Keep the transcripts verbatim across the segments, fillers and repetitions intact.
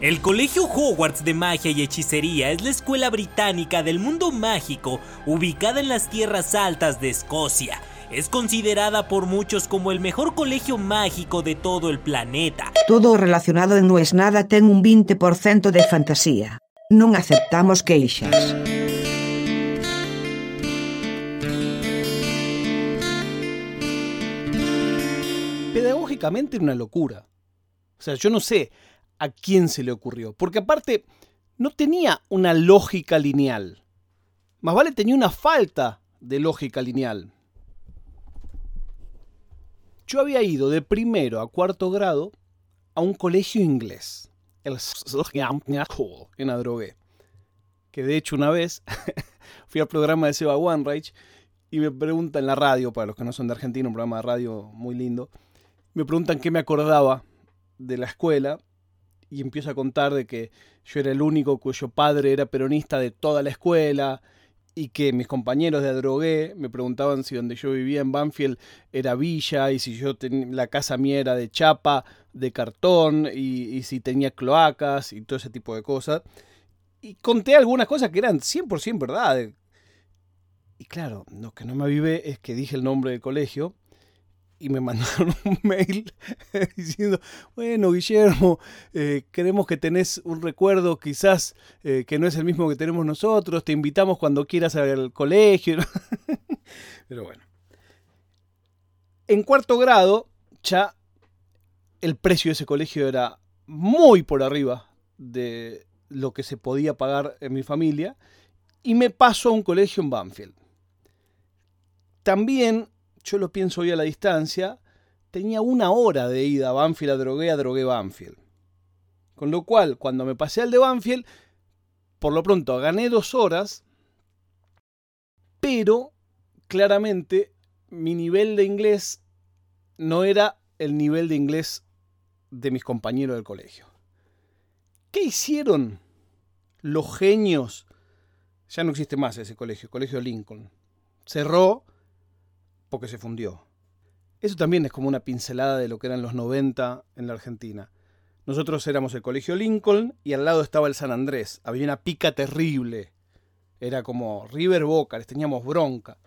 El Colegio Hogwarts de Magia y Hechicería es la escuela británica del mundo mágico ubicada en las tierras altas de Escocia. Es considerada por muchos como el mejor colegio mágico de todo el planeta. Todo relacionado en no es nada ten un veinte por cento de fantasía. Non aceptamos queixas. Pedagógicamente era una locura. O sea, yo no sé a quién se le ocurrió, porque aparte no tenía una lógica lineal, más vale tenía una falta de lógica lineal. Yo había ido de primero a cuarto grado a un colegio inglés, el en Adrogué, que de hecho una vez fui al programa de Seba Onerich y me preguntan en la radio, para los que no son de Argentina, un programa de radio muy lindo, me preguntan qué me acordaba de la escuela. Y empiezo a contar de que yo era el único cuyo padre era peronista de toda la escuela y que mis compañeros de Adrogué me preguntaban si donde yo vivía en Banfield era villa y si yo ten, la casa mía era de chapa, de cartón y, y si tenía cloacas y todo ese tipo de cosas. Y conté algunas cosas que eran cien por ciento verdad. Y claro, lo que no me avivé es que dije el nombre del colegio. Y me mandaron un mail diciendo, bueno, Guillermo, eh, creemos que tenés un recuerdo quizás eh, que no es el mismo que tenemos nosotros, te invitamos cuando quieras al colegio. Pero bueno. En cuarto grado ya el precio de ese colegio era muy por arriba de lo que se podía pagar en mi familia y me paso a un colegio en Banfield. También... yo lo pienso hoy a la distancia, tenía una hora de ida a Banfield, a Adrogué, a Adrogué, Banfield. Con lo cual, cuando me pasé al de Banfield, por lo pronto gané dos horas, pero claramente mi nivel de inglés no era el nivel de inglés de mis compañeros del colegio. ¿Qué hicieron los genios? Ya no existe más ese colegio, Colegio Lincoln. Cerró. Porque se fundió. Eso también es como una pincelada de lo que eran los noventa en la Argentina. Nosotros éramos el Colegio Lincoln y al lado estaba el San Andrés. Había una pica terrible. Era como River Boca, les teníamos bronca.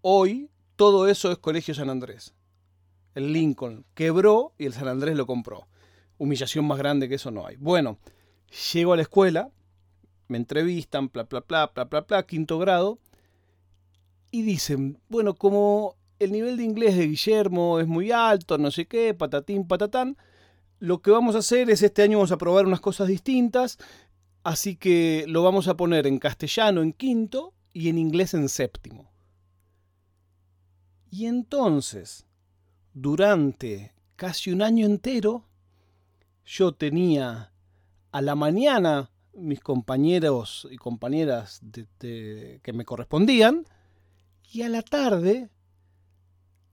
Hoy todo eso es Colegio San Andrés. El Lincoln quebró y el San Andrés lo compró. Humillación más grande que eso no hay. Bueno, llego a la escuela, me entrevistan, bla, bla, bla, bla, bla, bla, quinto grado. Y dicen, bueno, como el nivel de inglés de Guillermo es muy alto, no sé qué, patatín, patatán, lo que vamos a hacer es este año vamos a probar unas cosas distintas, así que lo vamos a poner en castellano en quinto y en inglés en séptimo. Y entonces, durante casi un año entero, yo tenía a la mañana mis compañeros y compañeras de, de, que me correspondían, y a la tarde,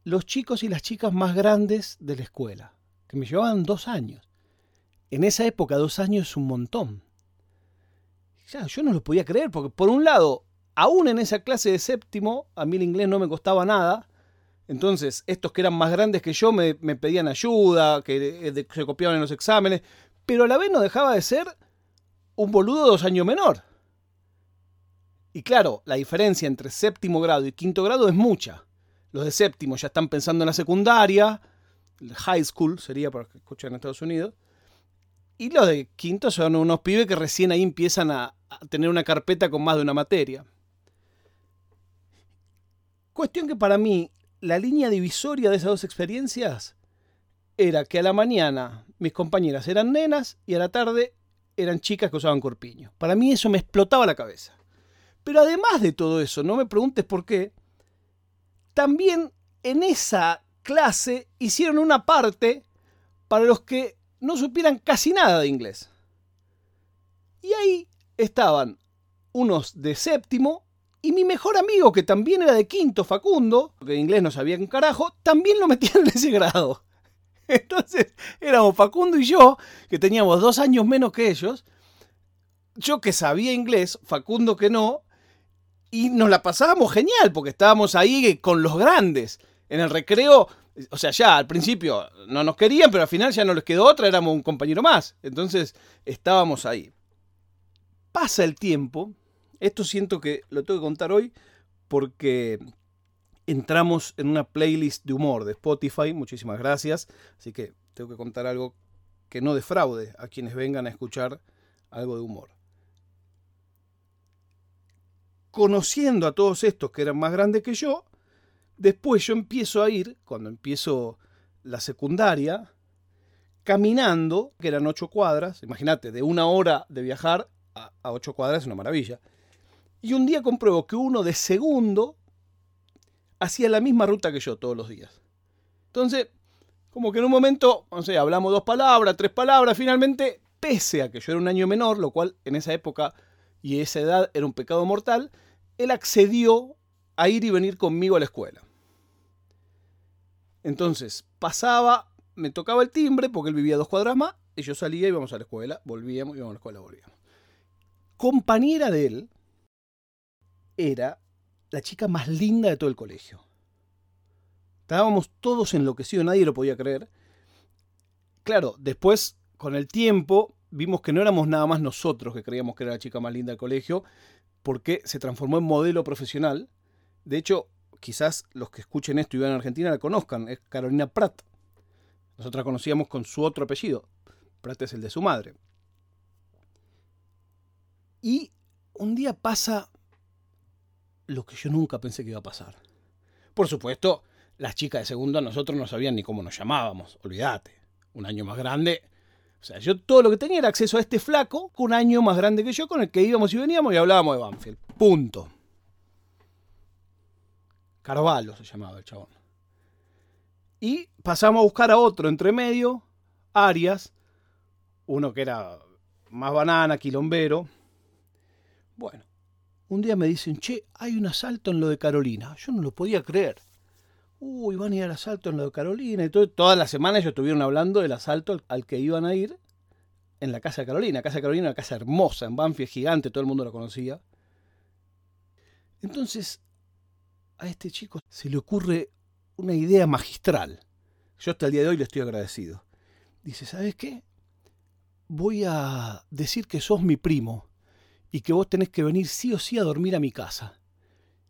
los chicos y las chicas más grandes de la escuela, que me llevaban dos años. En esa época, dos años es un montón. Ya, yo no lo podía creer, porque por un lado, aún en esa clase de séptimo, a mí el inglés no me costaba nada. Entonces, estos que eran más grandes que yo me, me pedían ayuda, que de, de, se copiaban en los exámenes, pero a la vez no dejaba de ser un boludo dos años menor. Y claro, la diferencia entre séptimo grado y quinto grado es mucha. Los de séptimo ya están pensando en la secundaria, el high school sería para que escuchen en Estados Unidos, y los de quinto son unos pibes que recién ahí empiezan a, a tener una carpeta con más de una materia. Cuestión que para mí, la línea divisoria de esas dos experiencias era que a la mañana mis compañeras eran nenas y a la tarde eran chicas que usaban corpiño. Para mí eso me explotaba la cabeza. Pero además de todo eso, no me preguntes por qué, también en esa clase hicieron una parte para los que no supieran casi nada de inglés. Y ahí estaban unos de séptimo y mi mejor amigo, que también era de quinto, Facundo, que de inglés no sabía un carajo, también lo metían en ese grado. Entonces éramos Facundo y yo, que teníamos dos años menos que ellos, yo que sabía inglés, Facundo que no, y nos la pasábamos genial, porque estábamos ahí con los grandes. En el recreo o sea, ya al principio no nos querían, pero al final ya no les quedó otra, éramos un compañero más. Entonces estábamos ahí. Pasa el tiempo, esto siento que lo tengo que contar hoy porque entramos en una playlist de humor de Spotify, muchísimas gracias, así que tengo que contar algo que no defraude a quienes vengan a escuchar algo de humor. Conociendo a todos estos que eran más grandes que yo, después yo empiezo a ir, cuando empiezo la secundaria, caminando, que eran ocho cuadras, imagínate, de una hora de viajar a, a ocho cuadras es una maravilla. Y un día compruebo que uno de segundo hacía la misma ruta que yo todos los días. Entonces, como que en un momento, no sé, hablamos dos palabras, tres palabras, finalmente, pese a que yo era un año menor, lo cual en esa época y esa edad era un pecado mortal, él accedió a ir y venir conmigo a la escuela. Entonces, pasaba, me tocaba el timbre, porque él vivía dos cuadras más, y yo salía, íbamos a la escuela, volvíamos, íbamos a la escuela, volvíamos. Compañera de él era la chica más linda de todo el colegio. Estábamos todos enloquecidos, nadie lo podía creer. Claro, después, con el tiempo, vimos que no éramos nada más nosotros que creíamos que era la chica más linda del colegio, porque se transformó en modelo profesional. De hecho, quizás los que escuchen esto y vivan en Argentina la conozcan, es Carolina Pratt. Nosotras conocíamos con su otro apellido, Pratt es el de su madre. Y un día pasa lo que yo nunca pensé que iba a pasar. Por supuesto, las chicas de segundo a nosotros no sabían ni cómo nos llamábamos, olvídate, un año más grande. O sea, yo todo lo que tenía era acceso a este flaco con un año más grande que yo, con el que íbamos y veníamos y hablábamos de Banfield. Punto. Carvalho se llamaba el chabón. Y pasamos a buscar a otro entre medio, Arias, uno que era más banana, quilombero. Bueno, un día me dicen, che, hay un asalto en lo de Carolina. Yo no lo podía creer. Uy, van a ir al asalto en lo de Carolina. Y todo, todas las semanas ellos estuvieron hablando del asalto al, al que iban a ir en la casa de Carolina. Casa de Carolina, una casa hermosa, en Banfield, gigante, todo el mundo la conocía. Entonces, a este chico se le ocurre una idea magistral. Yo hasta el día de hoy le estoy agradecido. Dice, ¿sabes qué? Voy a decir que sos mi primo y que vos tenés que venir sí o sí a dormir a mi casa.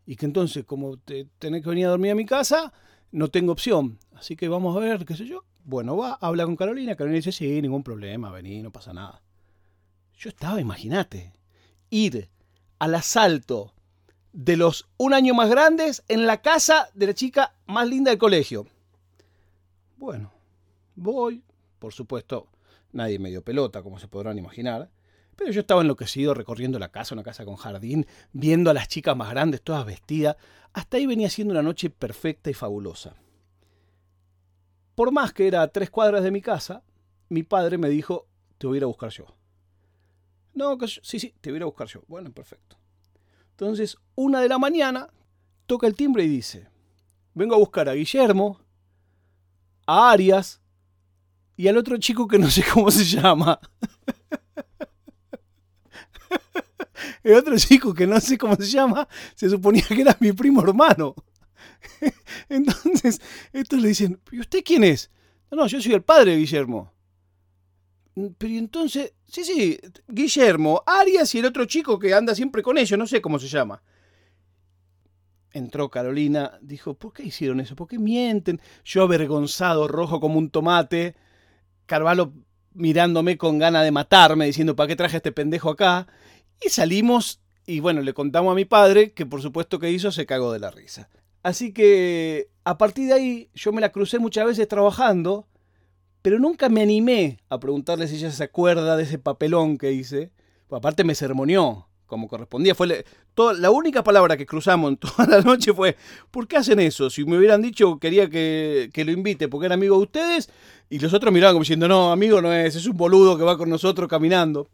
Y que entonces, como te tenés que venir a dormir a mi casa, no tengo opción. Así que vamos a ver, qué sé yo. Bueno, va, habla con Carolina. Carolina dice, sí, ningún problema, vení, no pasa nada. Yo estaba, imagínate, ir al asalto de los un año más grandes en la casa de la chica más linda del colegio. Bueno, voy. Por supuesto, nadie me dio pelota, como se podrán imaginar. Pero yo estaba enloquecido recorriendo la casa, una casa con jardín, viendo a las chicas más grandes, todas vestidas. Hasta ahí venía siendo una noche perfecta y fabulosa. Por más que era a tres cuadras de mi casa, mi padre me dijo, te voy a ir a buscar yo. No, que yo, sí, sí, te voy a ir a buscar yo. Bueno, perfecto. Entonces, una de la mañana, toca el timbre y dice, vengo a buscar a Guillermo, a Arias y al otro chico que no sé cómo se llama. El otro chico que no sé cómo se llama, se suponía que era mi primo hermano. Entonces, estos le dicen, ¿y usted quién es? No, no, yo soy el padre de Guillermo. Pero entonces, sí, sí, Guillermo, Arias y el otro chico que anda siempre con ellos, no sé cómo se llama. Entró Carolina, dijo, ¿por qué hicieron eso? ¿Por qué mienten? Yo avergonzado, rojo como un tomate, Carvalho mirándome con ganas de matarme, diciendo, ¿para qué traje a este pendejo acá? Y salimos, y bueno, le contamos a mi padre, que por supuesto que hizo, se cagó de la risa. Así que a partir de ahí yo me la crucé muchas veces trabajando, pero nunca me animé a preguntarle si ella se acuerda de ese papelón que hice. Pues aparte me sermoneó, como correspondía. Fue le... Toda... La única palabra que cruzamos en toda la noche fue, ¿por qué hacen eso? Si me hubieran dicho quería que, que lo invite porque era amigo de ustedes, y los otros miraban como diciendo, no, amigo no es, es un boludo que va con nosotros caminando.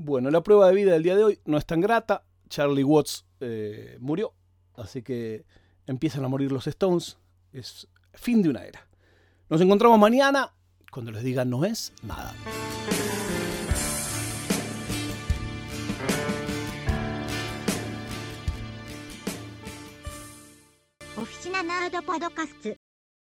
Bueno, la prueba de vida del día de hoy no es tan grata. Charlie Watts eh, murió, así que empiezan a morir los Stones. Es fin de una era. Nos encontramos mañana cuando les diga no es nada. Oficina Nerd Podcast.